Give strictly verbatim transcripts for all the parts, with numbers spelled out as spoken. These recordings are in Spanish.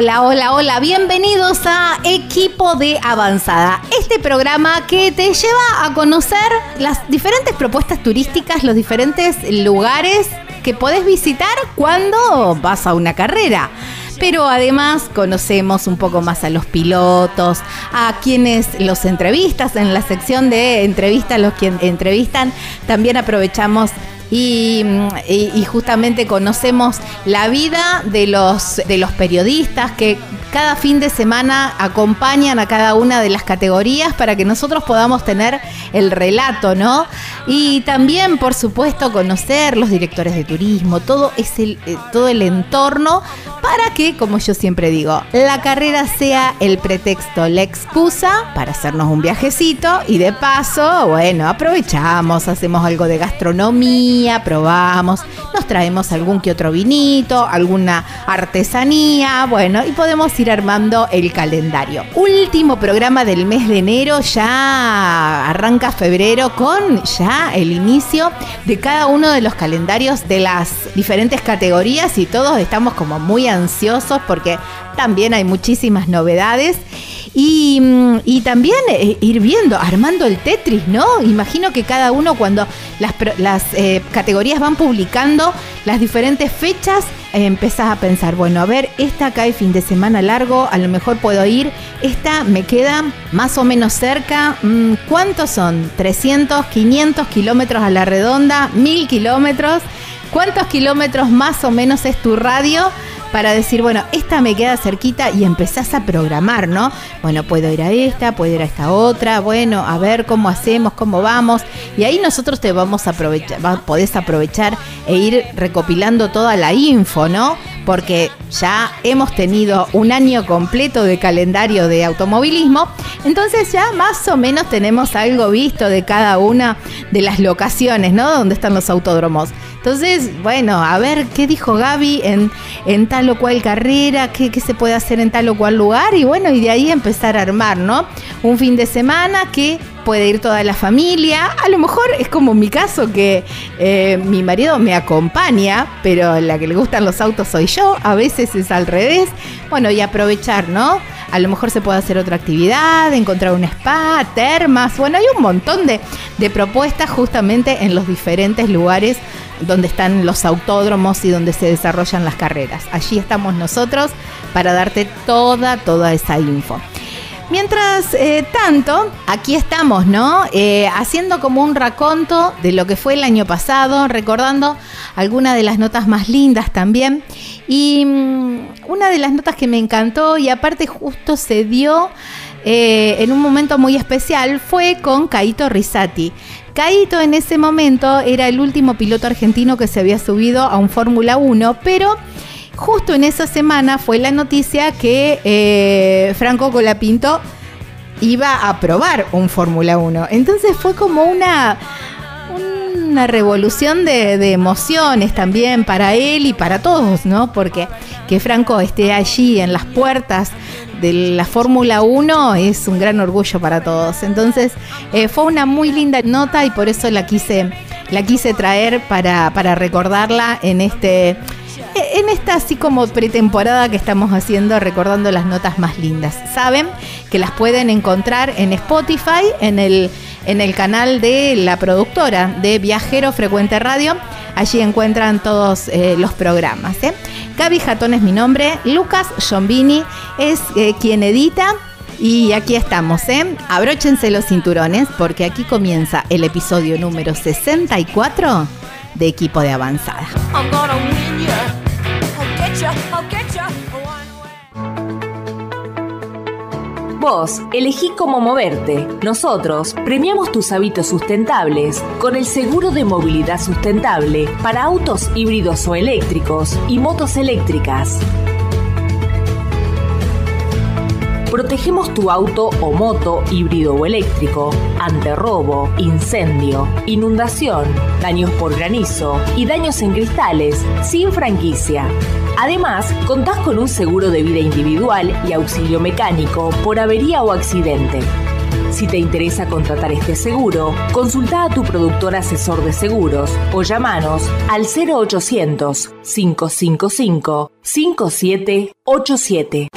Hola, hola, hola. Bienvenidos a Equipo de Avanzada. Este programa que te lleva a conocer las diferentes propuestas turísticas, los diferentes lugares que podés visitar cuando vas a una carrera. Pero además conocemos un poco más a los pilotos, a quienes los entrevistas. En la sección de entrevistas, los que entrevistan, también aprovechamos y, y, y justamente conocemos la vida de los, de los periodistas que cada fin de semana acompañan a cada una de las categorías para que nosotros podamos tener el relato, ¿no? Y también, por supuesto, conocer los directores de turismo, todo, ese, todo el entorno, para que, como yo siempre digo, la carrera sea el pretexto, la excusa para hacernos un viajecito y de paso, bueno, aprovechamos, hacemos algo de gastronomía, probamos, nos traemos algún que otro vinito, alguna artesanía, bueno, y podemos ir armando el calendario. Último programa del mes de enero, ya arranca febrero con ya el inicio de cada uno de los calendarios de las diferentes categorías y todos estamos como muy ansiosos porque también hay muchísimas novedades y, y también ir viendo, armando el Tetris, ¿no? Imagino que cada uno cuando las, las eh, categorías van publicando las diferentes fechas, empezás a pensar, bueno, a ver, esta acá hay fin de semana largo, a lo mejor puedo ir, esta me queda más o menos cerca, ¿cuántos son? trescientos, quinientos kilómetros a la redonda, mil kilómetros, ¿cuántos kilómetros más o menos es tu radio? Para decir, bueno, esta me queda cerquita y empezás a programar, ¿no? Bueno, puedo ir a esta, puedo ir a esta otra, bueno, a ver cómo hacemos, cómo vamos. Y ahí nosotros te vamos a aprovechar, podés aprovechar e ir recopilando toda la info, ¿no? Porque ya hemos tenido un año completo de calendario de automovilismo, entonces ya más o menos tenemos algo visto de cada una de las locaciones, ¿no? Donde están los autódromos. Entonces, bueno, a ver qué dijo Gaby en, en tal o cual carrera, qué, qué se puede hacer en tal o cual lugar y bueno, y de ahí empezar a armar, ¿no? Un fin de semana que puede ir toda la familia, a lo mejor es como mi caso que eh, mi marido me acompaña, pero la que le gustan los autos soy yo, a veces es al revés, bueno, y aprovechar, ¿no? A lo mejor se puede hacer otra actividad, encontrar un spa, termas, bueno, hay un montón de, de propuestas justamente en los diferentes lugares donde están los autódromos y donde se desarrollan las carreras. Allí estamos nosotros para darte toda, toda esa info. Mientras eh, tanto, aquí estamos, ¿no? Eh, haciendo como un raconto de lo que fue el año pasado, recordando algunas de las notas más lindas también. Y mmm, una de las notas que me encantó y aparte justo se dio eh, en un momento muy especial fue con Caito Risatti. Caito en ese momento era el último piloto argentino que se había subido a un Fórmula uno, pero justo en esa semana fue la noticia que eh, Franco Colapinto iba a probar un Fórmula uno. Entonces fue como una, una revolución de, de emociones también para él y para todos, ¿no? Porque que Franco esté allí en las puertas de la Fórmula uno es un gran orgullo para todos. Entonces eh, fue una muy linda nota y por eso la quise, la quise traer para, para recordarla en este... En esta así como pretemporada que estamos haciendo, recordando las notas más lindas. Saben que las pueden encontrar en Spotify, en el, en el canal de la productora de Viajero Frecuente Radio. Allí encuentran todos eh, los programas, ¿eh? Gaby Jatón es mi nombre, Lucas Johnvini es eh, quien edita. Y aquí estamos, ¿eh? Abróchense los cinturones porque aquí comienza el episodio número sesenta y cuatro de Equipo de Avanzada. Vos elegí cómo moverte. Nosotros premiamos tus hábitos sustentables con el seguro de movilidad sustentable para autos híbridos o eléctricos y motos eléctricas. Protegemos tu auto o moto híbrido o eléctrico ante robo, incendio, inundación, daños por granizo y daños en cristales sin franquicia. Además, contás con un seguro de vida individual y auxilio mecánico por avería o accidente. Si te interesa contratar este seguro, consulta a tu productor asesor de seguros o llámanos al cero ochocientos, cinco cinco cinco, cinco siete ocho siete.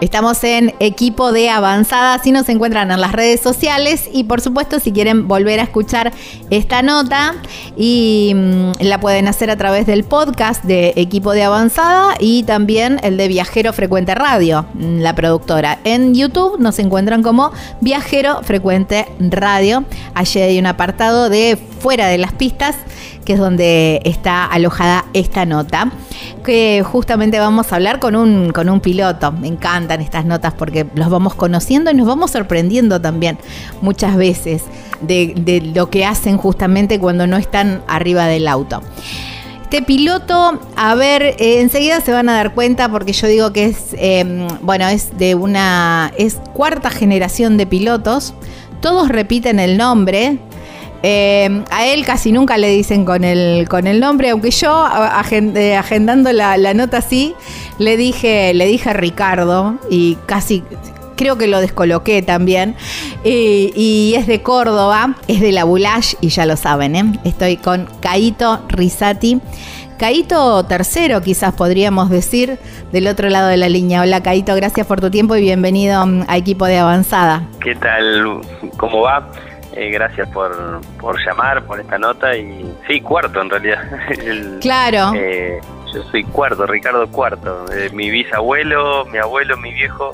Estamos en Equipo de Avanzada, así nos encuentran en las redes sociales y por supuesto si quieren volver a escuchar esta nota y mmm, la pueden hacer a través del podcast de Equipo de Avanzada y también el de Viajero Frecuente Radio, la productora. En YouTube nos encuentran como Viajero Frecuente Radio. Allí hay un apartado de Fuera de las Pistas, que es donde está alojada esta nota, que justamente vamos a hablar con un, con un piloto. Me encantan estas notas porque los vamos conociendo y nos vamos sorprendiendo también muchas veces de, de lo que hacen justamente cuando no están arriba del auto. Este piloto, a ver, eh, enseguida se van a dar cuenta porque yo digo que es, eh, bueno, es de una, es cuarta generación de pilotos. Todos repiten el nombre. Eh, a él casi nunca le dicen con el, con el nombre, aunque yo agendando la, la nota así, le dije, le dije Ricardo y casi creo que lo descoloqué también. Eh, y es de Córdoba, es de La Bulash y ya lo saben, ¿eh? Estoy con Caito Risatti, Caito tercero, quizás podríamos decir, del otro lado de la línea. Hola Caito, gracias por tu tiempo y bienvenido a Equipo de Avanzada. ¿Qué tal? ¿Cómo va? Eh, gracias por, por llamar, por esta nota. Y sí, cuarto en realidad. El, claro. Eh, yo soy cuarto, Ricardo cuarto. Eh, mi bisabuelo, mi abuelo, mi viejo,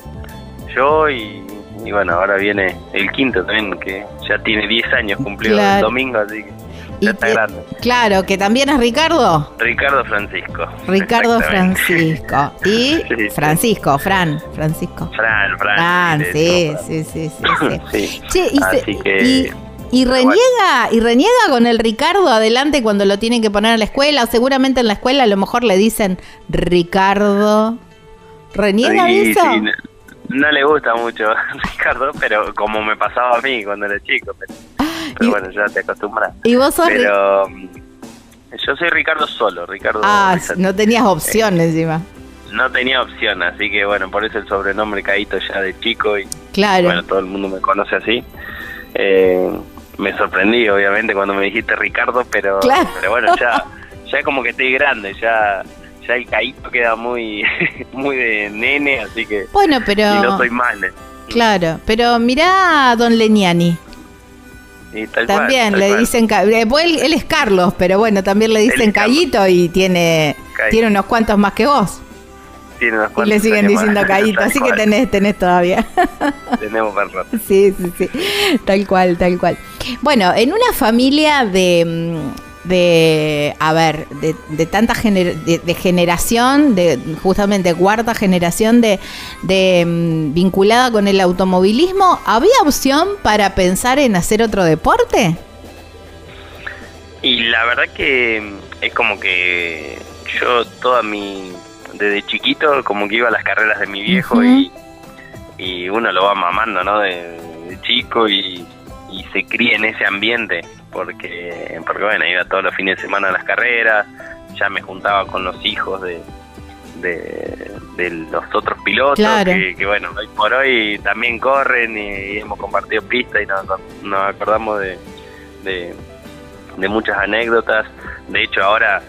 yo y... Y bueno, ahora viene el quinto también, que ya tiene diez años cumplido claro. El domingo, así que ya está que, grande. Claro, que también es Ricardo. Ricardo Francisco. Ricardo Francisco. Y sí, Francisco, sí. Fran, Francisco. Fran, Fran. Fran, sí, sí, sí, sí, sí. sí. Che, y así se, que... Y, y reniega y reniega con el Ricardo adelante cuando lo tienen que poner a la escuela, o seguramente en la escuela a lo mejor le dicen Ricardo. ¿Reniega sí, eso? Sí, no. No le gusta mucho Ricardo, pero como me pasaba a mí cuando era chico. Pero, pero y, bueno, ya te acostumbras. ¿Y vos sos Pero Ri- yo soy Ricardo solo, Ricardo. Ah, Risatti. No tenías opción eh, encima. No tenía opción, así que bueno, por eso el sobrenombre Caito ya de chico. Y claro. Bueno, todo el mundo me conoce así. Eh, me sorprendí, obviamente, cuando me dijiste Ricardo, pero, claro. Pero bueno, ya, ya como que estoy grande, ya... Ya el Caito queda muy muy de nene, así que... Bueno, pero... Y no soy mal. ¿Eh? Claro, pero mirá a Don Leñani. Sí, tal también cual, le tal dicen... Cual. Él, él es Carlos, pero bueno, también le dicen Caito y tiene Caito. Tiene unos cuantos más que vos. Tiene unos cuantos. Y le siguen diciendo Caito, así cual. Que tenés, tenés todavía. Tenemos perros. Sí, sí, sí. Tal cual, tal cual. Bueno, en una familia de... de a ver de, de tanta gener, de, de generación de justamente cuarta generación de, de um, vinculada con el automovilismo, ¿había opción para pensar en hacer otro deporte? Y la verdad que es como que yo toda mi desde chiquito como que iba a las carreras de mi viejo. Uh-huh. y y uno lo va mamando, ¿no? de, de chico y, y se cría en ese ambiente. Porque, porque bueno, iba todos los fines de semana a las carreras, ya me juntaba con los hijos de de, de los otros pilotos, claro. que, que bueno, hoy por hoy también corren y, y hemos compartido pistas y nos, nos acordamos de, de, de muchas anécdotas. De hecho, ahora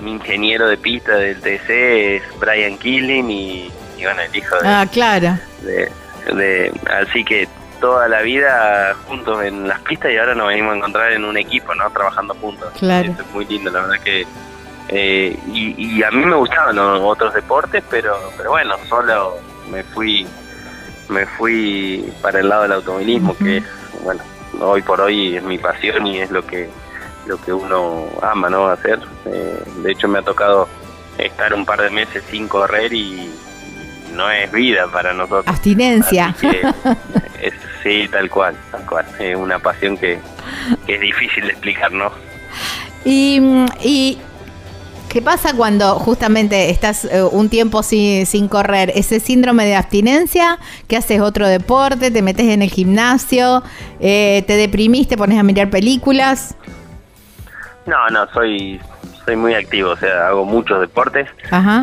mi ingeniero de pista del T C es Brian Keeling y, y bueno, el hijo de... Ah, claro. De, de, así que... toda la vida juntos en las pistas y ahora nos venimos a encontrar en un equipo, ¿no? Trabajando juntos. Claro. Eso es muy lindo, la verdad que... Eh, y, y a mí me gustaban los otros deportes, pero pero bueno, solo me fui me fui para el lado del automovilismo, uh-huh. que bueno, hoy por hoy es mi pasión y es lo que lo que uno ama, ¿no? Hacer. Eh, de hecho, me ha tocado estar un par de meses sin correr y no es vida para nosotros. Abstinencia. Es, sí, tal cual, tal cual. Es una pasión que, que es difícil de explicar, ¿no? Y, y ¿qué pasa cuando justamente estás eh, un tiempo sin, sin correr? ¿Ese síndrome de abstinencia? ¿Que haces otro deporte? ¿Te metes en el gimnasio? Eh, ¿Te deprimís? ¿Te pones a mirar películas? No, no, soy... soy muy activo, o sea, hago muchos deportes,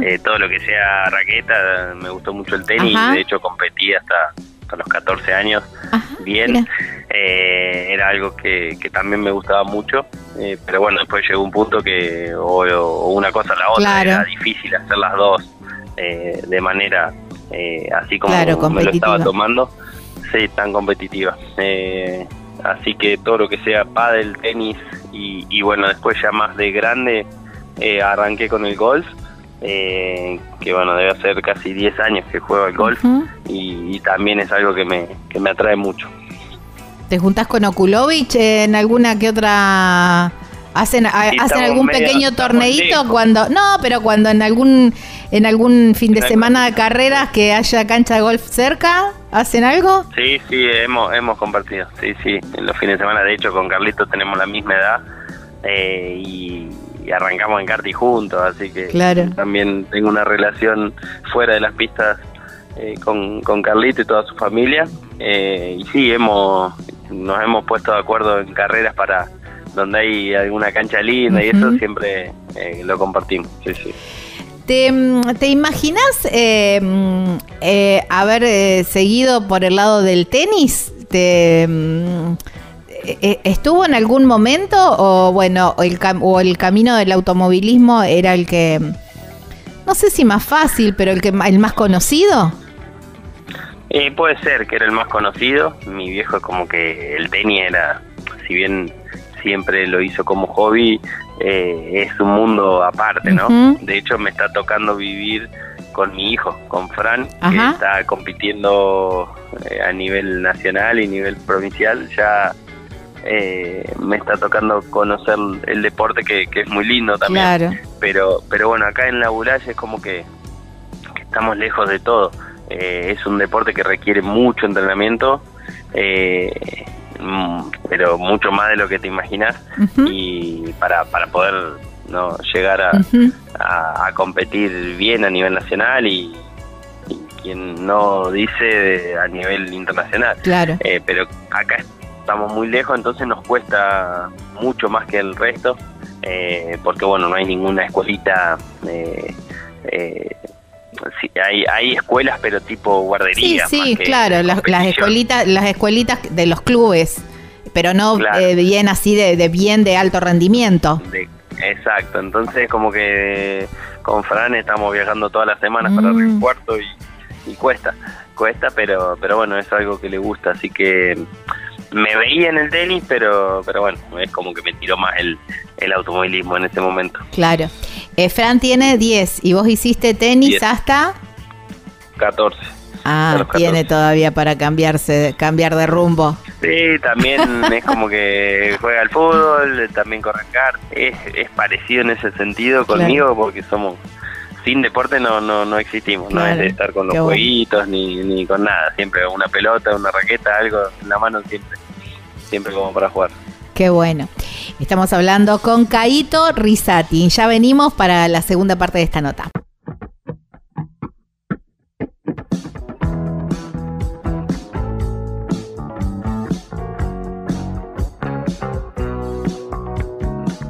eh, todo lo que sea raqueta, me gustó mucho el tenis. Ajá. De hecho competí hasta, hasta los catorce años. Ajá, bien, eh, era algo que, que también me gustaba mucho, eh, pero bueno, después llegó un punto que o, o una cosa a la otra, claro. Era difícil hacer las dos eh, de manera eh, así como claro, me lo estaba tomando, sí, tan competitiva. Eh, así que todo lo que sea pádel, tenis y, y bueno, después ya más de grande eh, arranqué con el golf, eh, que bueno, debe hacer casi diez años que juego al golf. Uh-huh. y, y también es algo que me que me atrae mucho. ¿Te juntás con Okulovich en alguna que otra? ¿Hacen, a, sí, hacen algún medio, pequeño torneito cuando no, pero cuando en algún en algún fin de en semana algún... de carreras que haya cancha de golf cerca, hacen algo? Sí, sí, hemos hemos compartido. Sí, sí, en los fines de semana, de hecho, con Carlitos tenemos la misma edad eh, y, y arrancamos en karting juntos, así que claro. También tengo una relación fuera de las pistas eh, con con Carlitos y toda su familia eh, y sí, hemos nos hemos puesto de acuerdo en carreras para donde hay alguna cancha linda. Uh-huh. Y eso siempre eh, lo compartimos. Sí, sí. ¿Te, te imaginas eh, eh, haber eh, seguido por el lado del tenis? ¿Te, ¿Estuvo en algún momento o bueno, el cam o el camino del automovilismo era el que, no sé si más fácil, pero el que el más conocido? Eh, puede ser que era el más conocido. Mi viejo, como que el tenis era, si bien siempre lo hizo como hobby, eh, es un mundo aparte, ¿no? Uh-huh. De hecho, me está tocando vivir con mi hijo, con Fran, ajá, que está compitiendo eh, a nivel nacional y nivel provincial. Ya eh, me está tocando conocer el deporte, que, que es muy lindo también. Claro. Pero, pero bueno, acá en La Bulash es como que, que estamos lejos de todo. Eh, es un deporte que requiere mucho entrenamiento, eh, pero mucho más de lo que te imaginas, uh-huh, y para, para poder, ¿no?, llegar a, uh-huh, a, a competir bien a nivel nacional y, y quien no dice de, a nivel internacional. Claro. Eh, pero acá estamos muy lejos, entonces nos cuesta mucho más que el resto, eh, porque bueno, no hay ninguna escuelita. Eh, eh, Sí, hay, hay escuelas, pero tipo guarderías. Sí, sí, más que claro, las, las escuelitas, las escuelitas de los clubes, pero no, claro, eh, bien así de, de bien de alto rendimiento. De, exacto, entonces como que con Fran estamos viajando todas las semanas mm. para Río Cuarto y, y cuesta, cuesta, pero pero bueno, es algo que le gusta, así que me veía en el tenis, pero pero bueno, es como que me tiró más el, el automovilismo en este momento. Claro. Eh, Fran tiene diez y vos hiciste tenis diez hasta... catorce. Ah, catorce. Tiene todavía para cambiarse, cambiar de rumbo. Sí, también es como que juega al fútbol, también corre kart. Es, es parecido en ese sentido conmigo, claro, porque somos... sin deporte no no no existimos, claro, no es de estar con los jueguitos ni, ni con nada, siempre una pelota, una raqueta, algo en la mano, siempre siempre como para jugar. Qué bueno. Estamos hablando con Caito Risatti. Ya venimos para la segunda parte de esta nota.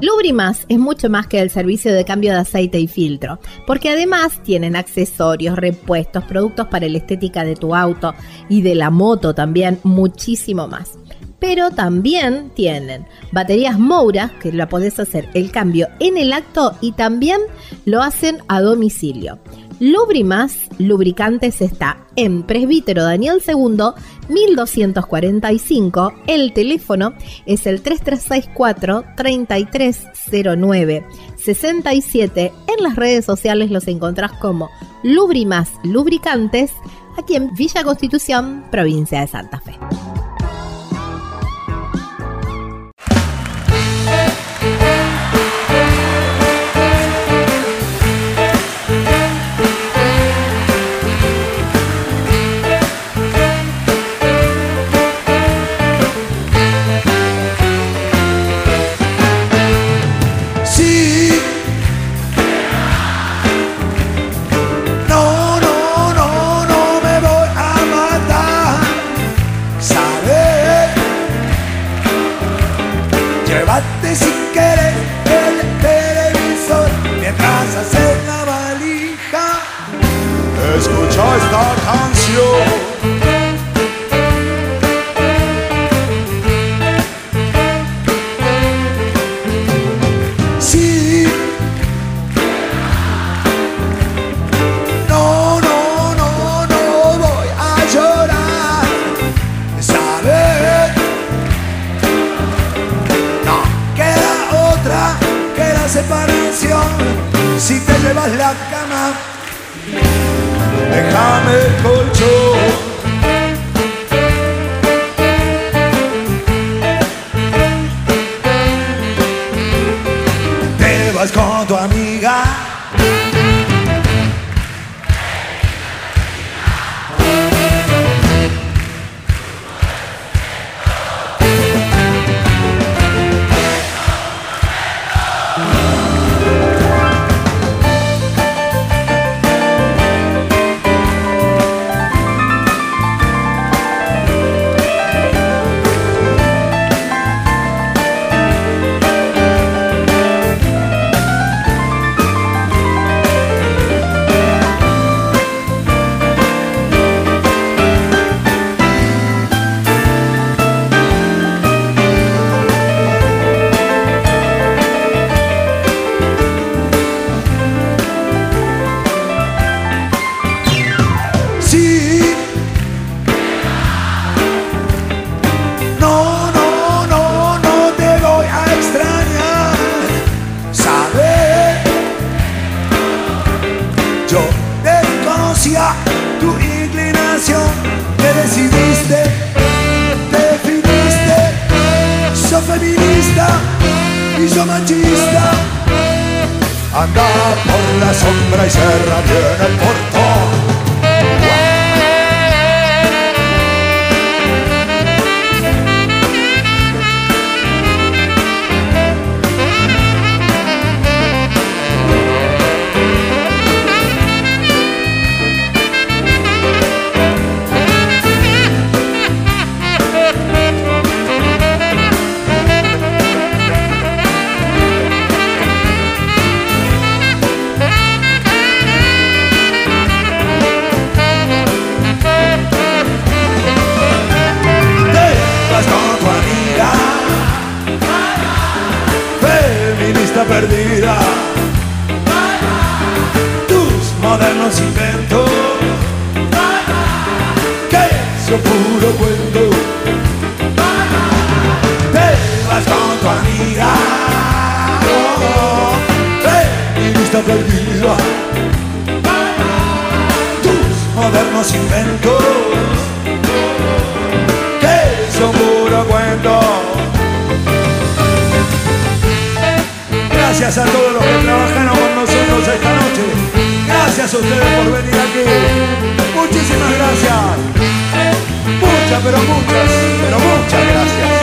Lubrimas es mucho más que el servicio de cambio de aceite y filtro, porque además tienen accesorios, repuestos, productos para la estética de tu auto y de la moto también, muchísimo más. Pero también tienen baterías Moura, que la podés hacer el cambio en el acto y también lo hacen a domicilio. Lubrimas Lubricantes está en Presbítero Daniel segundo, mil doscientos cuarenta y cinco. El teléfono es el tres tres seis cuatro, tres tres cero nueve, seis siete. En las redes sociales los encontrás como Lubrimas Lubricantes, aquí en Villa Constitución, provincia de Santa Fe. juicio machista. Anda por la sombra y cierra bien el portón. Perdida para tus modernos inventos, para que son puro cuento, para te vas con tu amiga, feminista perdida, para tus modernos inventos, que son puro cuento. Gracias a todos los que trabajaron con nosotros esta noche. Gracias a ustedes por venir aquí. Muchísimas gracias. Muchas, pero muchas, pero muchas gracias.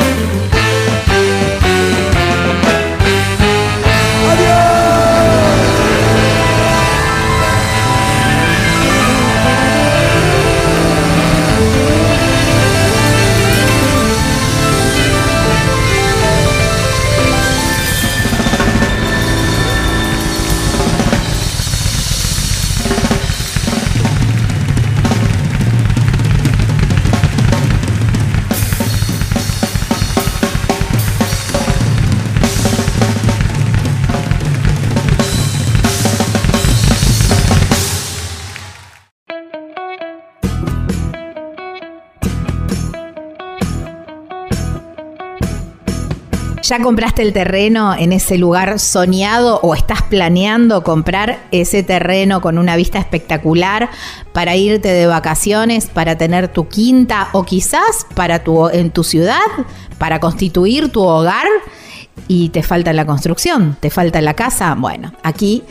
¿Ya compraste el terreno en ese lugar soñado o estás planeando comprar ese terreno con una vista espectacular para irte de vacaciones, para tener tu quinta o quizás para tu, en tu ciudad, para constituir tu hogar y te falta la construcción, te falta la casa? Bueno, aquí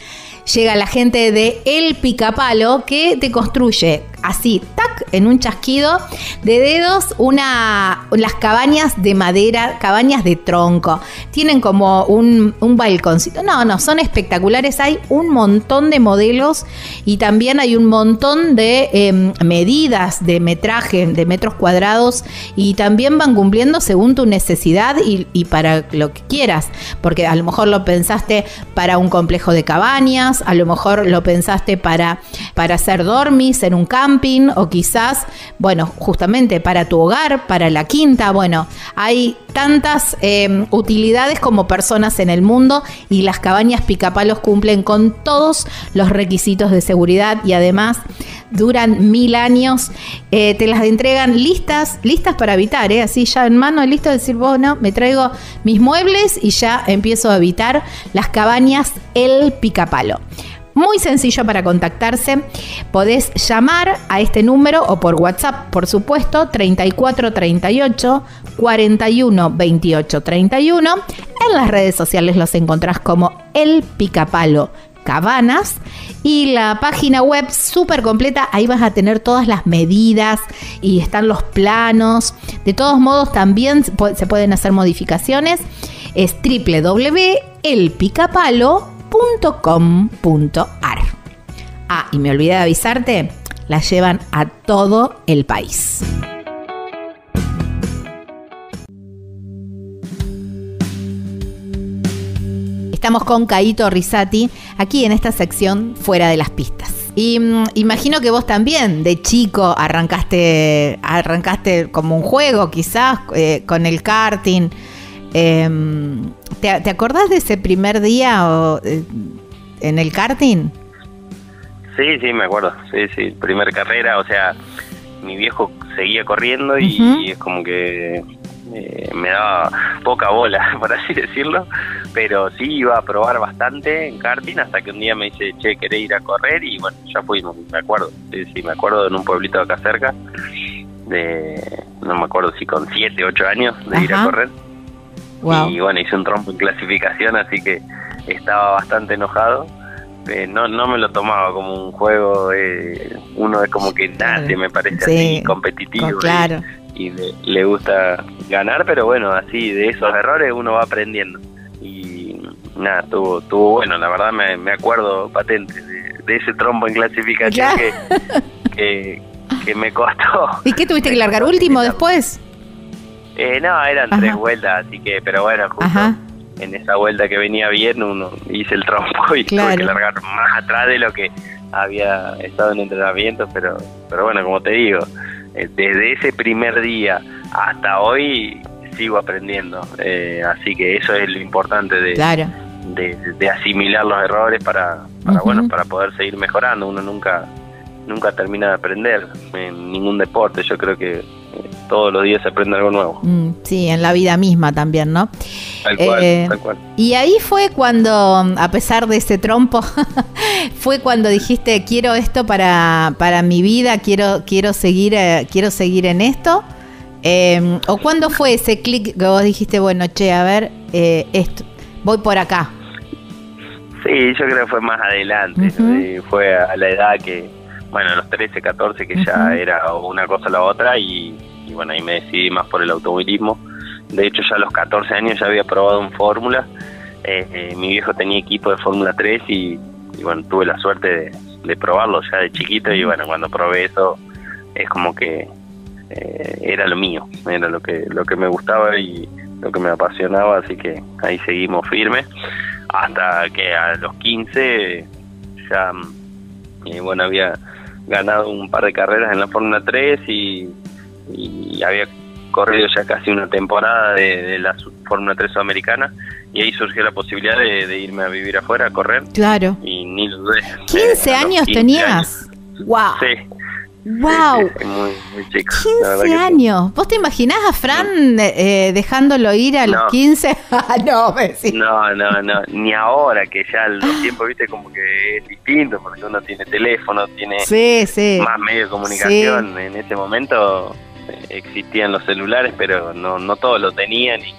llega la gente de El Picapalo que te construye así, tac, en un chasquido de dedos, una, las cabañas de madera, cabañas de tronco. Tienen como un, un balconcito. No, no, son espectaculares. Hay un montón de modelos y también hay un montón de eh, medidas de metraje, de metros cuadrados, y también van cumpliendo según tu necesidad y, y para lo que quieras. Porque a lo mejor lo pensaste para un complejo de cabañas, a lo mejor lo pensaste para, para hacer dormis en un campo, o quizás, bueno, justamente para tu hogar, para la quinta. Bueno, hay tantas eh, utilidades como personas en el mundo, y las cabañas Picapalos cumplen con todos los requisitos de seguridad y además duran mil años. Eh, te las entregan listas, listas para habitar, ¿eh? Así ya en mano, listo de decir, bueno, me traigo mis muebles y ya empiezo a habitar las cabañas El Picapalo. Muy sencillo para contactarse, podés llamar a este número o por WhatsApp, por supuesto, treinta y cuatro treinta y ocho, cuarenta y uno veintiocho treinta y uno. En las redes sociales los encontrás como El Picapalo Cabanas, y la página web súper completa. Ahí vas a tener todas las medidas y están los planos. De todos modos, también se pueden hacer modificaciones. Es doble u doble u doble u punto el picapalo punto com punto ar. Ah, y me olvidé de avisarte, la llevan a todo el país. Estamos con Caito Risatti aquí en esta sección Fuera de las Pistas. Y mmm, imagino que vos también de chico arrancaste, arrancaste como un juego quizás, eh, con el karting. Eh, ¿te, ¿Te acordás de ese primer día o, eh, en el karting? Sí, sí, me acuerdo. Sí, sí, primer carrera. O sea, mi viejo seguía corriendo y, uh-huh. y es como que eh, me daba poca bola, por así decirlo. Pero sí, iba a probar bastante en karting hasta que un día me dice, che, ¿querés ir a correr? Y bueno, ya fuimos, me acuerdo. Sí, sí, me acuerdo, en un pueblito de acá cerca, de, no me acuerdo si con siete, ocho años de uh-huh. ir a correr. Wow. Y bueno, hice un trompo en clasificación, así que estaba bastante enojado. Eh, no no me lo tomaba como un juego, eh, uno es como que nace, me parece, sí, así competitivo, claro, y, y de, le gusta ganar, pero bueno, así de esos errores uno va aprendiendo. Y nada, tuvo, tuvo bueno, la verdad me, me acuerdo patente de, de ese trompo en clasificación que, que, que me costó. ¿Y qué tuviste que largar último después? Eh, no, eran Ajá. tres vueltas, así que, pero bueno, justo Ajá. en esa vuelta que venía bien, uno hice el trompo y claro. tuve que largar más atrás de lo que había estado en entrenamiento, pero, pero bueno, como te digo, eh, desde ese primer día hasta hoy sigo aprendiendo, eh, así que eso es lo importante de, claro. de, de asimilar los errores para, para uh-huh. bueno, para poder seguir mejorando. Uno nunca, nunca termina de aprender en ningún deporte, yo creo que todos los días se aprende algo nuevo. Mm, sí, en la vida misma también, ¿no? Tal cual, eh, tal cual. Y ahí fue cuando, a pesar de ese trompo, fue cuando dijiste, quiero esto para, para mi vida, quiero, quiero seguir, eh, quiero seguir en esto. Eh, ¿O cuándo fue ese clic que vos dijiste, bueno, che, a ver, eh, esto, voy por acá? Sí, yo creo que fue más adelante, uh-huh. sí, fue a la edad que, bueno, a los trece, catorce, que uh-huh. ya era una cosa o la otra, y y bueno, ahí me decidí más por el automovilismo. De hecho, ya a los catorce años ya había probado en Fórmula. Eh, eh, mi viejo tenía equipo de Fórmula tres y, y bueno, tuve la suerte de, de probarlo ya de chiquito, y bueno, cuando probé eso es como que eh, era lo mío, era lo que, lo que me gustaba y lo que me apasionaba, así que ahí seguimos firmes hasta que a los quince ya eh, bueno, había ganado un par de carreras en la Fórmula tres y y había corrido ya casi una temporada de, de la Fórmula tres sudamericana, y ahí surgió la posibilidad de, de irme a vivir afuera, a correr. Claro. Y ni lo dudé. ¿quince años tenías? ¡Wow! Sí. ¡Wow! Sí, sí, muy, muy chico. quince años. Sí. ¿Vos te imaginás a Fran eh, dejándolo ir a los no. quince? no, me sí. no, no, no. Ni ahora, que ya los tiempos, viste, como que es distinto, porque uno tiene teléfono, tiene sí, sí. más medios de comunicación. Sí. En ese momento existían los celulares, pero no, no todos lo tenían. Y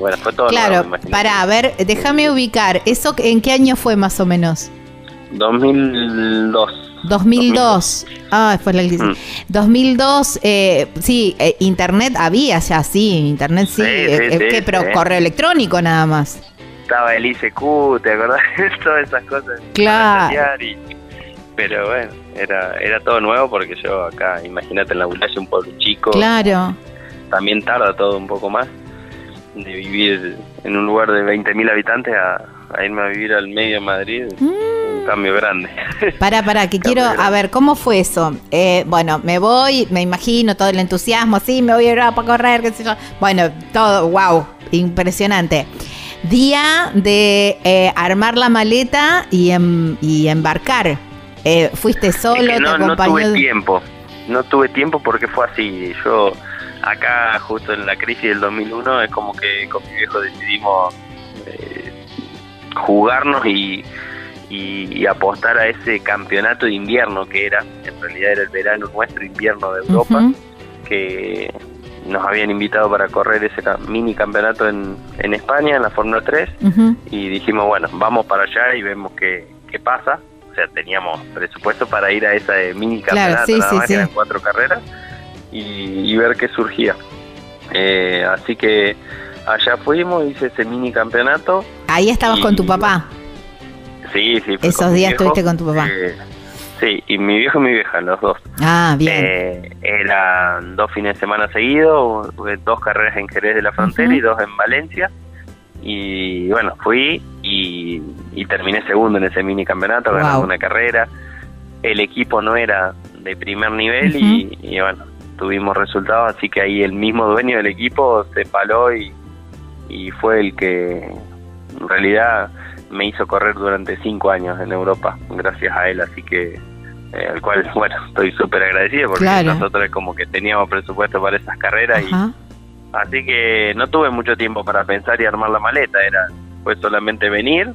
bueno, fue todo. Claro, nuevo, pará, a ver, déjame ubicar. ¿Eso en qué año fue más o menos? dos mil dos. dos mil dos, ah, después la mm. dos mil dos, eh, sí, eh, internet había ya, sí, internet sí, sí, eh, sí, eh, sí, pero sí. correo electrónico nada más. Estaba el I C Q, ¿te acordás? Todas esas cosas. Claro. Y, pero bueno, era era todo nuevo, porque yo acá, imagínate, en La Bulash, un pueblo chico. Claro. También tarda todo un poco más, de vivir en un lugar de veinte mil habitantes a, a irme a vivir al medio de Madrid. Mm. Cambio grande. Para, para, que quiero, grande. A ver, ¿cómo fue eso? Eh, bueno, me voy, me imagino todo el entusiasmo, sí, me voy a Europa a correr, qué sé yo. Bueno, todo, wow, impresionante. Día de eh, armar la maleta y, em, y embarcar. Eh, ¿Fuiste solo? Es que no, te acompañó... no tuve tiempo, no tuve tiempo porque fue así. Yo, acá, justo en la crisis del dos mil uno, es como que con mi viejo decidimos eh, jugarnos y... Y, y apostar a ese campeonato de invierno que era, en realidad era el verano nuestro, invierno de Europa, uh-huh. que nos habían invitado para correr ese mini campeonato en, en España, en la Fórmula tres, uh-huh. y dijimos, bueno, vamos para allá y vemos qué, qué pasa. O sea, teníamos presupuesto para ir a esa mini campeonato, claro, sí, nada sí, más, sí. eran cuatro carreras, y, y ver qué surgía. Eh, así que allá fuimos, hice ese mini campeonato. Ahí estabas y, con tu papá. Sí, sí. Esos días estuviste con tu papá. Eh, sí, y mi viejo y mi vieja, los dos. Ah, bien. Eh, eran dos fines de semana seguidos, dos carreras en Jerez de la Frontera uh-huh. y dos en Valencia. Y bueno, fui y, y terminé segundo en ese mini campeonato, wow. ganando una carrera. El equipo no era de primer nivel uh-huh. y, y bueno, tuvimos resultados, así que ahí el mismo dueño del equipo se paló y, y fue el que en realidad me hizo correr durante cinco años en Europa, gracias a él, así que eh, al cual, bueno, estoy súper agradecido porque claro. nosotros como que teníamos presupuesto para esas carreras Ajá. y así que no tuve mucho tiempo para pensar y armar la maleta, era pues solamente venir,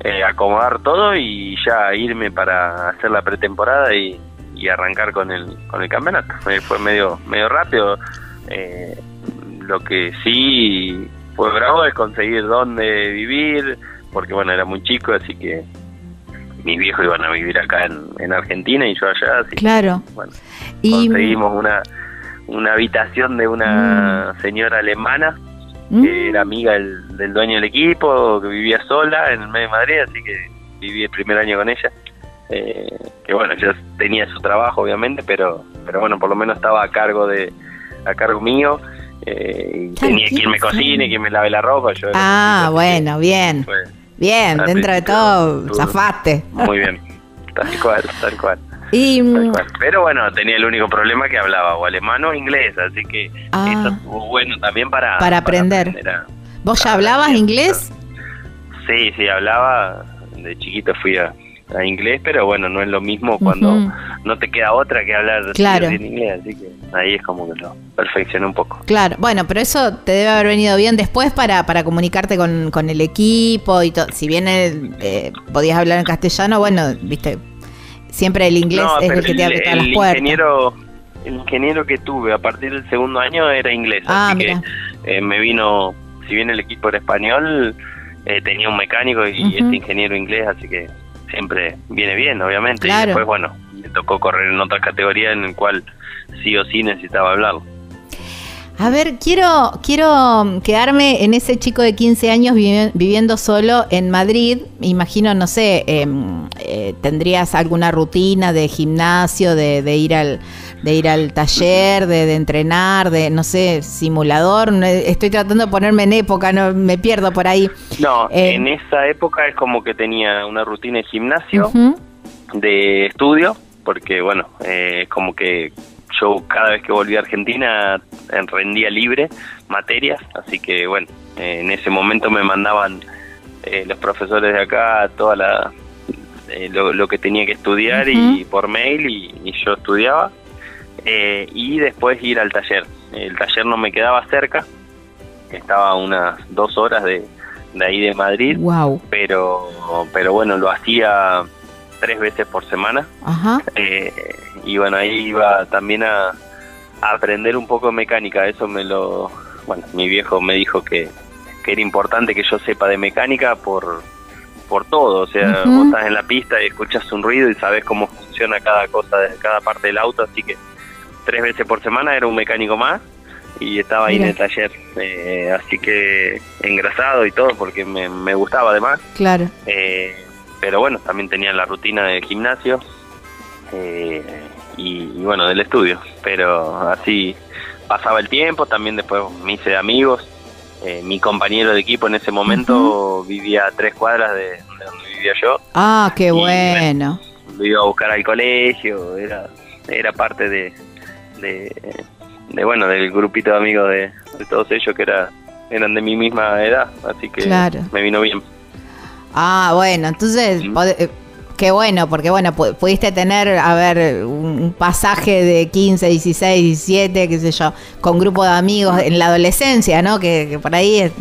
eh, acomodar todo y ya irme para hacer la pretemporada y, y arrancar con el con el campeonato. Eh, fue medio medio rápido, eh, lo que sí fue bravo de conseguir dónde vivir, porque bueno, era muy chico, así que mis viejos iban a vivir acá en, en Argentina y yo allá, así claro. que bueno, y... conseguimos una, una habitación de una mm. señora alemana, mm. que era amiga del, del dueño del equipo, que vivía sola en el medio de Madrid, así que viví el primer año con ella. Eh, que bueno, yo tenía su trabajo obviamente, pero pero bueno, por lo menos estaba a cargo de a cargo mío, eh, y tenía quien me cocine, quien me lave la ropa. Yo ah, bueno, bien, pues, bien, dentro de todo, zafaste. Muy bien, tal cual, tal cual. Y, tal cual. Pero bueno, tenía el único problema que hablaba o alemán o inglés, así que ah, eso estuvo bueno también para, para aprender. Para aprender a, ¿Vos ya hablabas aprender. inglés? Sí, sí, hablaba, de chiquito fui a... a inglés, pero bueno, no es lo mismo cuando uh-huh. no te queda otra que hablar claro. en inglés, así que ahí es como que lo perfeccioné un poco. Claro, bueno, pero eso te debe haber venido bien después para, para comunicarte con, con el equipo y todo. Si bien el, eh, podías hablar en castellano, bueno, viste, siempre el inglés no, es el que te abre todas las puertas. Ingeniero, el ingeniero que tuve a partir del segundo año era inglés, ah, así mira. que eh, me vino, si bien el equipo era español, eh, tenía un mecánico y uh-huh. este ingeniero inglés, así que siempre viene bien, obviamente. Claro. Y después, bueno, me tocó correr en otra categoría en el cual sí o sí necesitaba hablarlo. A ver, quiero quiero quedarme en ese chico de quince años vivi- viviendo solo en Madrid. Imagino, no sé, eh, eh, ¿tendrías alguna rutina de gimnasio, de, de ir al de ir al taller, de, de entrenar, de, no sé, simulador? Estoy tratando de ponerme en época, no me pierdo por ahí. No, eh, en esa época es como que tenía una rutina de gimnasio, uh-huh. de estudio, porque, bueno, es eh, como que... yo cada vez que volví a Argentina rendía libre materias, así que bueno, eh, en ese momento me mandaban eh, los profesores de acá toda la eh, lo, lo que tenía que estudiar, uh-huh. y por mail, y, y yo estudiaba, eh, y después ir al taller. El taller no me quedaba cerca, estaba a unas dos horas de, de ahí de Madrid, wow. pero pero bueno, lo hacía tres veces por semana. Ajá. Eh, y bueno, ahí iba también a, a aprender un poco de mecánica. Eso me lo... bueno, mi viejo me dijo que, que era importante que yo sepa de mecánica por, por todo. O sea, uh-huh. vos estás en la pista y escuchas un ruido y sabes cómo funciona cada cosa, cada parte del auto. Así que tres veces por semana era un mecánico más y estaba ahí Mira. en el taller. Eh, así que engrasado y todo, porque me, me gustaba además. Claro. Eh, pero bueno, también tenía la rutina de gimnasio, eh, y, y bueno, del estudio, pero así pasaba el tiempo. También después me hice de amigos, eh, mi compañero de equipo en ese momento uh-huh. vivía a tres cuadras de, de donde vivía yo. Ah, qué y, bueno. Lo iba a buscar al colegio, era era parte de, de, de bueno, del grupito de amigos de, de todos ellos que era eran de mi misma edad, así que claro. me vino bien. Ah, bueno, entonces, qué bueno, porque bueno, pudiste tener, a ver, un pasaje de quince, dieciséis, diecisiete, qué sé yo, con grupo de amigos en la adolescencia, ¿no? Que, que por ahí es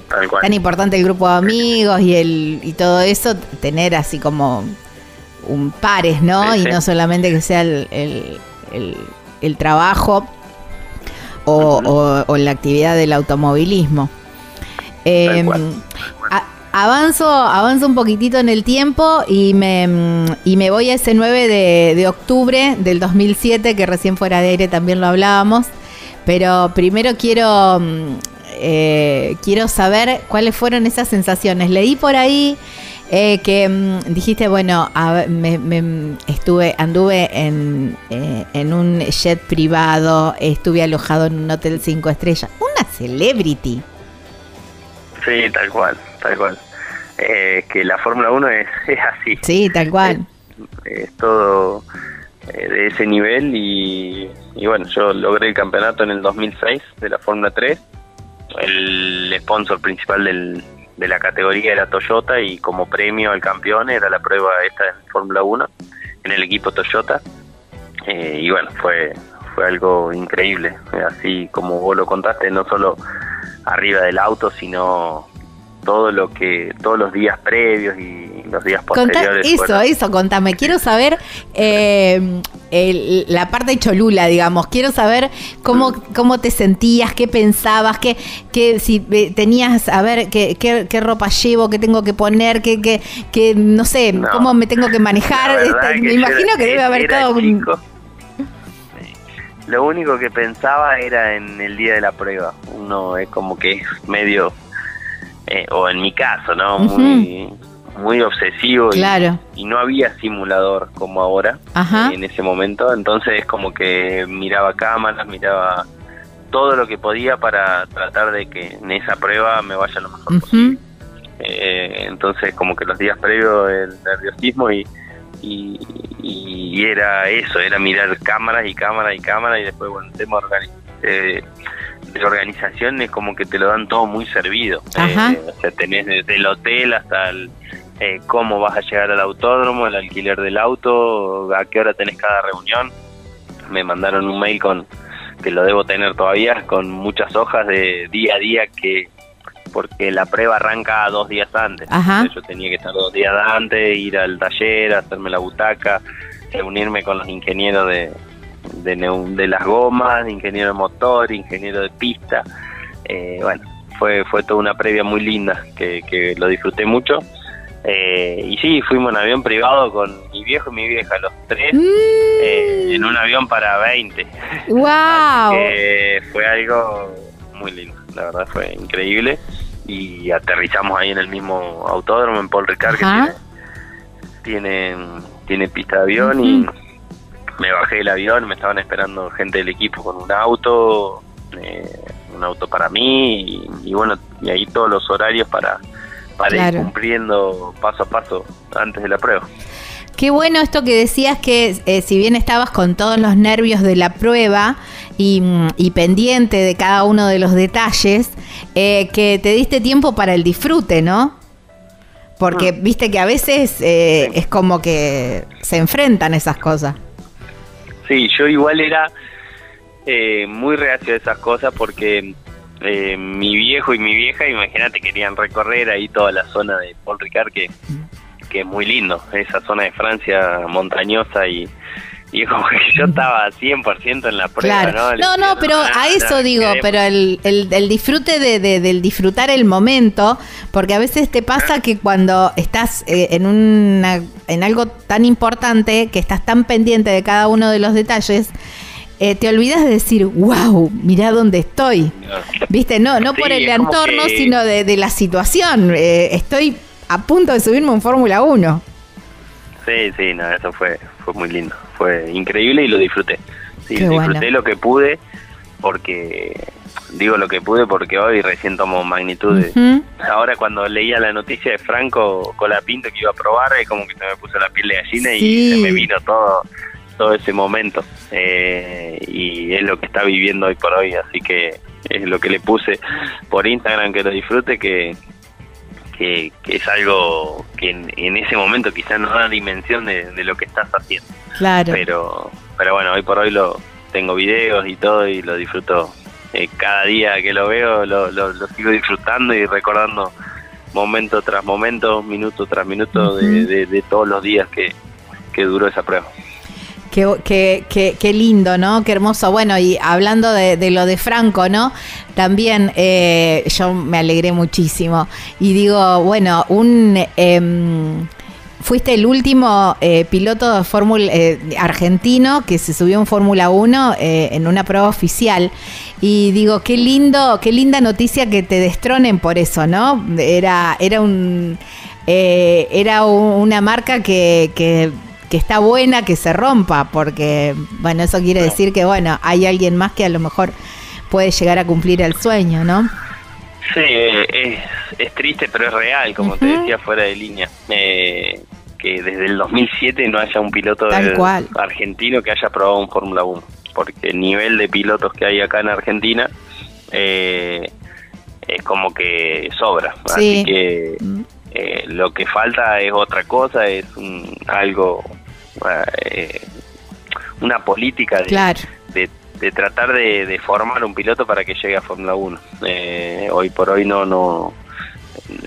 tan importante el grupo de amigos y el y todo eso, tener así como un pares, ¿no? Sí, sí. Y no solamente que sea el, el, el, el trabajo o, o, o la actividad del automovilismo. Eh, Avanzo, avanzo un poquitito en el tiempo y me, y me voy a ese nueve de, de octubre del dos mil siete, que recién fuera de aire también lo hablábamos, pero primero quiero, eh, quiero saber cuáles fueron esas sensaciones. Leí por ahí eh, que um, dijiste, bueno, a, me, me estuve, anduve en, eh, en un jet privado, estuve alojado en un hotel cinco estrellas, una celebrity. Sí, tal cual, tal cual. Eh, que la Fórmula uno es, es así. Sí, tal cual. Es, es todo eh, de ese nivel y, y bueno, yo logré el campeonato en el dos mil seis de la Fórmula tres. El sponsor principal del, de la categoría era Toyota y como premio al campeón era la prueba esta de Fórmula uno en el equipo Toyota. Eh, y bueno, fue, fue algo increíble. Así como vos lo contaste, no solo arriba del auto, sino todo lo que todos los días previos y, los días posteriores. Contá, bueno. Eso, eso, contame. Quiero saber eh, el, la parte cholula, digamos. Quiero saber cómo, cómo te sentías, qué pensabas, qué, qué si tenías, a ver, qué, qué, qué ropa llevo, qué tengo que poner, qué, qué, qué no sé, no, cómo me tengo que manejar. Este, me que imagino era, que debe haber todo chico. Lo único que pensaba era en el día de la prueba. Uno es como que es medio... Eh, o en mi caso, ¿no? Uh-huh. Muy, muy obsesivo. Claro. Y, y no había simulador como ahora. Ajá. Eh, en ese momento. Entonces como que miraba cámaras, miraba todo lo que podía para tratar de que en esa prueba me vaya lo mejor uh-huh. posible. Eh, entonces como que los días previos el nerviosismo y, y, y era eso, era mirar cámaras y cámaras y cámaras y después, bueno, el tema eh, de organización es como que te lo dan todo muy servido. Eh, o sea, tenés desde el hotel hasta el, eh, cómo vas a llegar al autódromo, el alquiler del auto, a qué hora tenés cada reunión. Me mandaron un mail con que lo debo tener todavía, con muchas hojas de día a día, que porque la prueba arranca dos días antes. Entonces yo tenía que estar dos días antes, ir al taller, hacerme la butaca, reunirme con los ingenieros de... De, de las gomas, de ingeniero de motor, ingeniero de pista. Eh, bueno, fue fue toda una previa muy linda, que, que lo disfruté mucho. Eh, y sí, fuimos en avión privado con mi viejo y mi vieja, los tres, mm. eh, en un avión para veinte. ¡Wow! Que fue algo muy lindo, la verdad fue increíble. Y aterrizamos ahí en el mismo autódromo, en Paul Ricard, Ajá. que tiene, tiene, tiene pista de avión mm-hmm. y... Me bajé del avión, me estaban esperando gente del equipo con un auto, eh, un auto para mí, y, y bueno, y ahí todos los horarios para, para claro. ir cumpliendo paso a paso antes de la prueba. Qué bueno esto que decías que eh, si bien estabas con todos los nervios de la prueba y, y pendiente de cada uno de los detalles, eh, que te diste tiempo para el disfrute, ¿no? Porque ah. viste que a veces eh, sí. es como que se enfrentan esas cosas. Sí, yo igual era eh, muy reacio a esas cosas porque eh, mi viejo y mi vieja, imagínate, querían recorrer ahí toda la zona de Paul Ricard, que, que es muy lindo, esa zona de Francia montañosa y, y es como que yo estaba cien por ciento en la prueba, claro. ¿no? No, no, pero a eso digo, pero el, el, el disfrute de, de, del disfrutar el momento, porque a veces te pasa que cuando estás eh, en una... en algo tan importante, que estás tan pendiente de cada uno de los detalles, eh, te olvidas de decir, wow, mirá dónde estoy. ¿Viste? No, no sí, por el entorno, que... sino de, de la situación. Eh, estoy a punto de subirme en Fórmula uno. Sí, sí, no, eso fue, fue muy lindo. Fue increíble y lo disfruté. Sí, Qué disfruté bueno. lo que pude, porque... Digo lo que pude porque hoy recién tomo magnitudes. Uh-huh. Ahora cuando leía la noticia de Franco Colapinto que iba a probar, es como que se me puso la piel de gallina sí. y se me vino todo, todo ese momento. Eh, y es lo que está viviendo hoy por hoy, así que es lo que le puse por Instagram, que lo disfrute, que, que, que es algo que en, en ese momento quizás no da la dimensión de, de lo que estás haciendo. Claro. Pero, pero bueno, hoy por hoy lo tengo videos y todo y lo disfruto. Cada día que lo veo lo, lo, lo sigo disfrutando y recordando momento tras momento, minuto tras minuto de, de, de todos los días que, que duró esa prueba. Qué, qué, qué, qué lindo, ¿no? Qué hermoso. Bueno, y hablando de, de lo de Franco, ¿no? También eh, yo me alegré muchísimo. Y digo, bueno, un... Eh, fuiste el último eh, piloto de Fórmula eh, argentino que se subió en Fórmula uno eh, en una prueba oficial. Y digo, qué lindo, qué linda noticia que te destronen por eso, ¿no? Era, era un eh, era un, una marca que, que, que está buena, que se rompa, porque bueno, eso quiere decir que bueno, hay alguien más que a lo mejor puede llegar a cumplir el sueño, ¿no? Sí, es, es triste, pero es real, como uh-huh. te decía, fuera de línea. Eh, que desde el dos mil siete no haya un piloto del, argentino que haya probado un Fórmula uno, porque el nivel de pilotos que hay acá en Argentina eh, es como que sobra. Sí. Así que eh, lo que falta es otra cosa, es un, algo, eh, una política de... Claro. de de tratar de, de formar un piloto para que llegue a Fórmula uno. Eh, hoy por hoy no no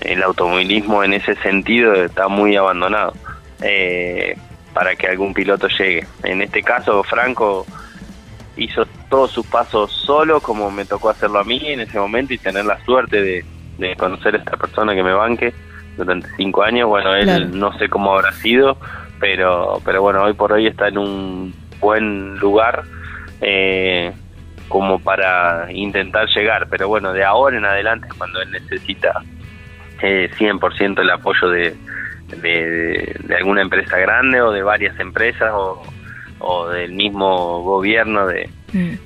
el automovilismo en ese sentido está muy abandonado eh, para que algún piloto llegue. En este caso, Franco hizo todos sus pasos solo, como me tocó hacerlo a mí en ese momento, y tener la suerte de, de conocer a esta persona que me banque durante cinco años. Bueno, él claro. no sé cómo habrá sido, pero pero bueno, hoy por hoy está en un buen lugar eh, como para intentar llegar. Pero bueno, de ahora en adelante, cuando él necesita eh, cien por ciento el apoyo de, de, de alguna empresa grande o de varias empresas o, o del mismo gobierno de... De,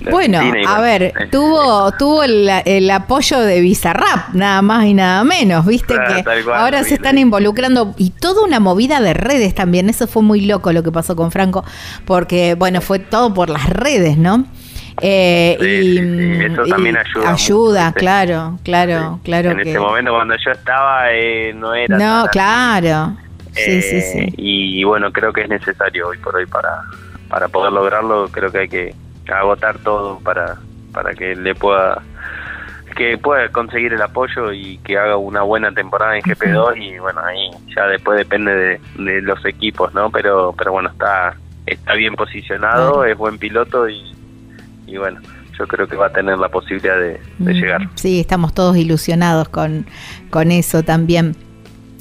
de bueno, y bueno, a ver, tuvo tuvo el, el apoyo de Bizarrap, nada más y nada menos, viste claro, que cual, ahora se están involucrando y toda una movida de redes también. Eso fue muy loco lo que pasó con Franco, porque bueno, fue todo por las redes, ¿no? Eh, sí, y, sí, sí. Eso también ayuda. Ayuda, mucho, claro, sí. claro, claro. En que... ese momento cuando yo estaba eh, no era. No, tan claro. Eh, sí, sí, sí. Y bueno, creo que es necesario hoy por hoy para... para poder lograrlo. Creo que hay que agotar todo para para que le pueda que pueda conseguir el apoyo y que haga una buena temporada en G P dos, y bueno, ahí ya después depende de, de los equipos, ¿no? Pero pero bueno, está está bien posicionado, es buen piloto y, y bueno, yo creo que va a tener la posibilidad de, de llegar. Sí, estamos todos ilusionados con, con eso también.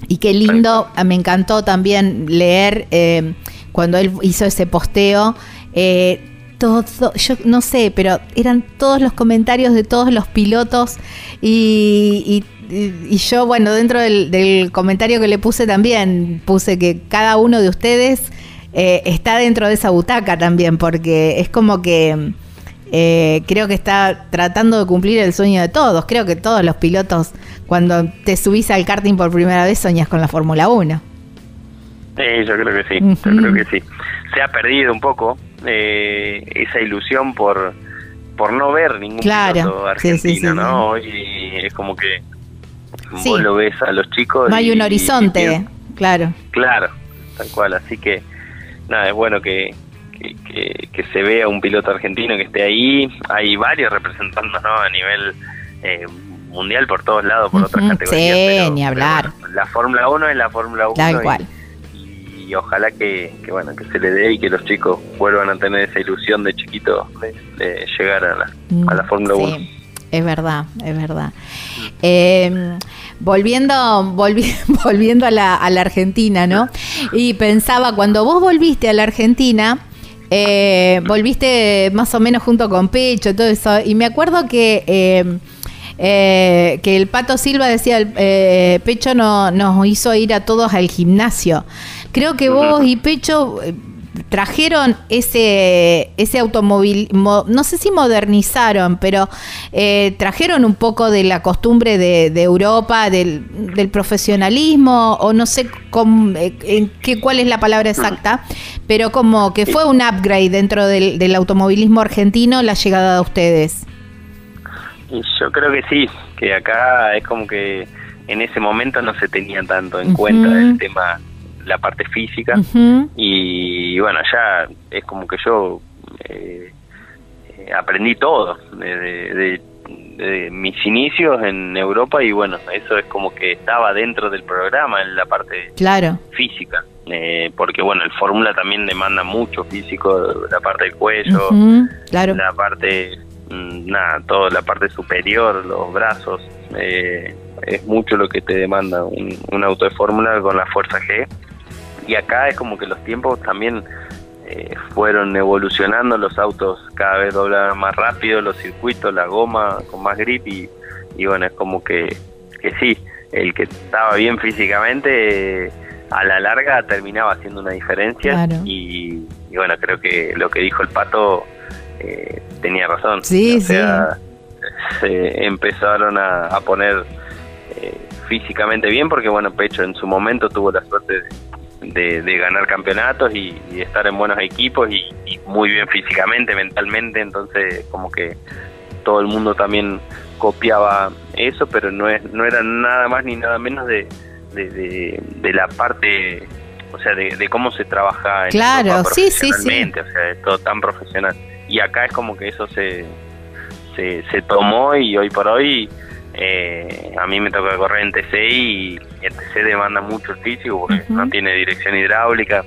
Y qué lindo, me encantó también leer... Eh, cuando él hizo ese posteo, eh, todo, yo no sé, pero eran todos los comentarios de todos los pilotos y, y, y yo, bueno, dentro del, del comentario que le puse también, puse que cada uno de ustedes eh, está dentro de esa butaca también, porque es como que eh, creo que está tratando de cumplir el sueño de todos. Creo que todos los pilotos, cuando te subís al karting por primera vez, soñás con la Fórmula uno. Sí, yo creo que sí, uh-huh. yo creo que sí. Se ha perdido un poco eh, esa ilusión por por no ver ningún claro. piloto argentino, sí, sí, sí, ¿no? Hoy sí. es como que sí. vos lo ves a los chicos. No hay y, un horizonte, y, y, claro. Claro, tal cual. Así que, nada, es bueno que, que, que, que se vea un piloto argentino que esté ahí. Hay varios representándonos, ¿no?, a nivel... Eh, mundial por todos lados, por uh-huh. otras categorías. Sí, pero, ni hablar. Bueno, la Fórmula uno es la Fórmula uno. Tal cual. Y ojalá que, que bueno, que se le dé y que los chicos vuelvan a tener esa ilusión de chiquito de, de llegar a la, a la Fórmula sí, uno. Es verdad, es verdad. Eh, volviendo volvi, volviendo a la, a la Argentina, ¿no? Y pensaba, cuando vos volviste a la Argentina, eh, volviste más o menos junto con Pecho, todo eso, y me acuerdo que... Eh, Eh, que el Pato Silva decía, el eh, Pecho no, nos hizo ir a todos al gimnasio. Creo que vos y Pecho eh, trajeron ese ese automóvil, mo, no sé si modernizaron, pero eh, trajeron un poco de la costumbre de, de Europa, del, del profesionalismo, o no sé cómo, eh, en qué, cuál es la palabra exacta, pero como que fue un upgrade dentro del, del automovilismo argentino la llegada de ustedes. Yo creo que sí, que acá es como que en ese momento no se tenía tanto en uh-huh. cuenta el tema, la parte física, uh-huh. y bueno, ya es como que yo eh, aprendí todo de, de, de, de mis inicios en Europa, y bueno, eso es como que estaba dentro del programa en la parte claro. física, eh, porque bueno, el Fórmula también demanda mucho físico, la parte del cuello, uh-huh. claro. la parte... nada, toda la parte superior, los brazos, eh, es mucho lo que te demanda un, un auto de Fórmula con la fuerza G, y acá es como que los tiempos también eh, fueron evolucionando, los autos cada vez doblaban más rápido, los circuitos, la goma con más grip, y, y bueno, es como que, que sí, el que estaba bien físicamente eh, a la larga terminaba haciendo una diferencia, claro. y, y bueno, creo que lo que dijo el Pato Eh, tenía razón, sí, o sea, sí. se empezaron a, a poner eh, físicamente bien, porque bueno, Pecho en su momento tuvo la suerte de, de, de ganar campeonatos y, y estar en buenos equipos y, y muy bien físicamente, mentalmente, entonces como que todo el mundo también copiaba eso, pero no es, no era nada más ni nada menos de, de, de, de la parte, o sea, de, de cómo se trabaja en claro, Europa profesionalmente, sí, sí, sí. o sea, es todo tan profesional. Y acá es como que eso se, se, se tomó, y hoy por hoy Eh, a mí me toca correr en T C y el T C demanda mucho el físico porque uh-huh. no tiene dirección hidráulica,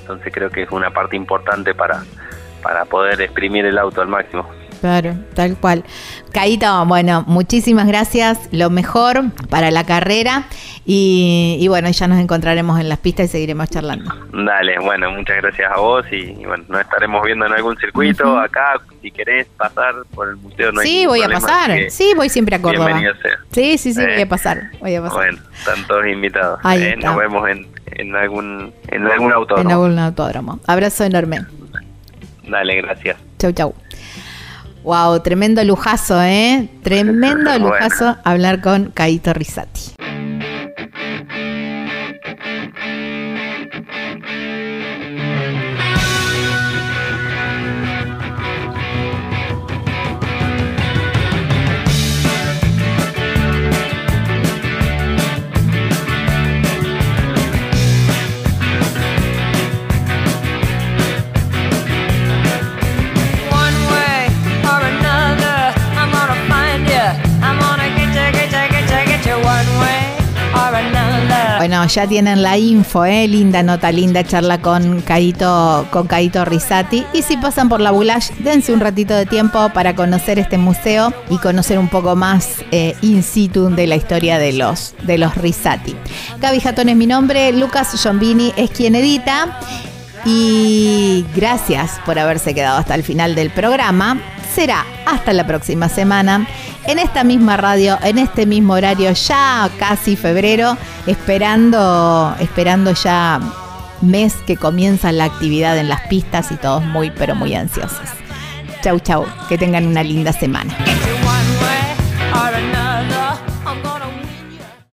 entonces creo que es una parte importante para, para poder exprimir el auto al máximo. Claro, tal cual. Caito, bueno, muchísimas gracias, lo mejor para la carrera y, y bueno, ya nos encontraremos en las pistas y seguiremos charlando. Dale, bueno, muchas gracias a vos y, y bueno, nos estaremos viendo en algún circuito uh-huh. acá, si querés pasar por el museo. No sí, hay voy problema, a pasar, sí, voy siempre a Córdoba. Bienvenido sea. Sí, sí, sí, eh, voy a pasar, voy a pasar. Bueno, están todos invitados. Ahí eh, está. Nos vemos en, en, algún, en algún autódromo. En algún autódromo. Abrazo enorme. Dale, gracias. Chau, chau. Wow, tremendo lujazo, ¿eh? Tremendo bueno. lujazo hablar con Caito Risatti. Bueno, ya tienen la info, ¿eh? Linda nota, linda charla con Caito, con Caito Risatti. Y si pasan por la Bulash, dense un ratito de tiempo para conocer este museo y conocer un poco más eh, in situ de la historia de los, de los Risatti. Gaby Jatón es mi nombre, Lucas Johnvini es quien edita. Y gracias por haberse quedado hasta el final del programa. Será hasta la próxima semana, en esta misma radio, en este mismo horario, ya casi febrero, esperando, esperando ya mes que comienza la actividad en las pistas y todos muy, pero muy ansiosos. Chau, chau, que tengan una linda semana.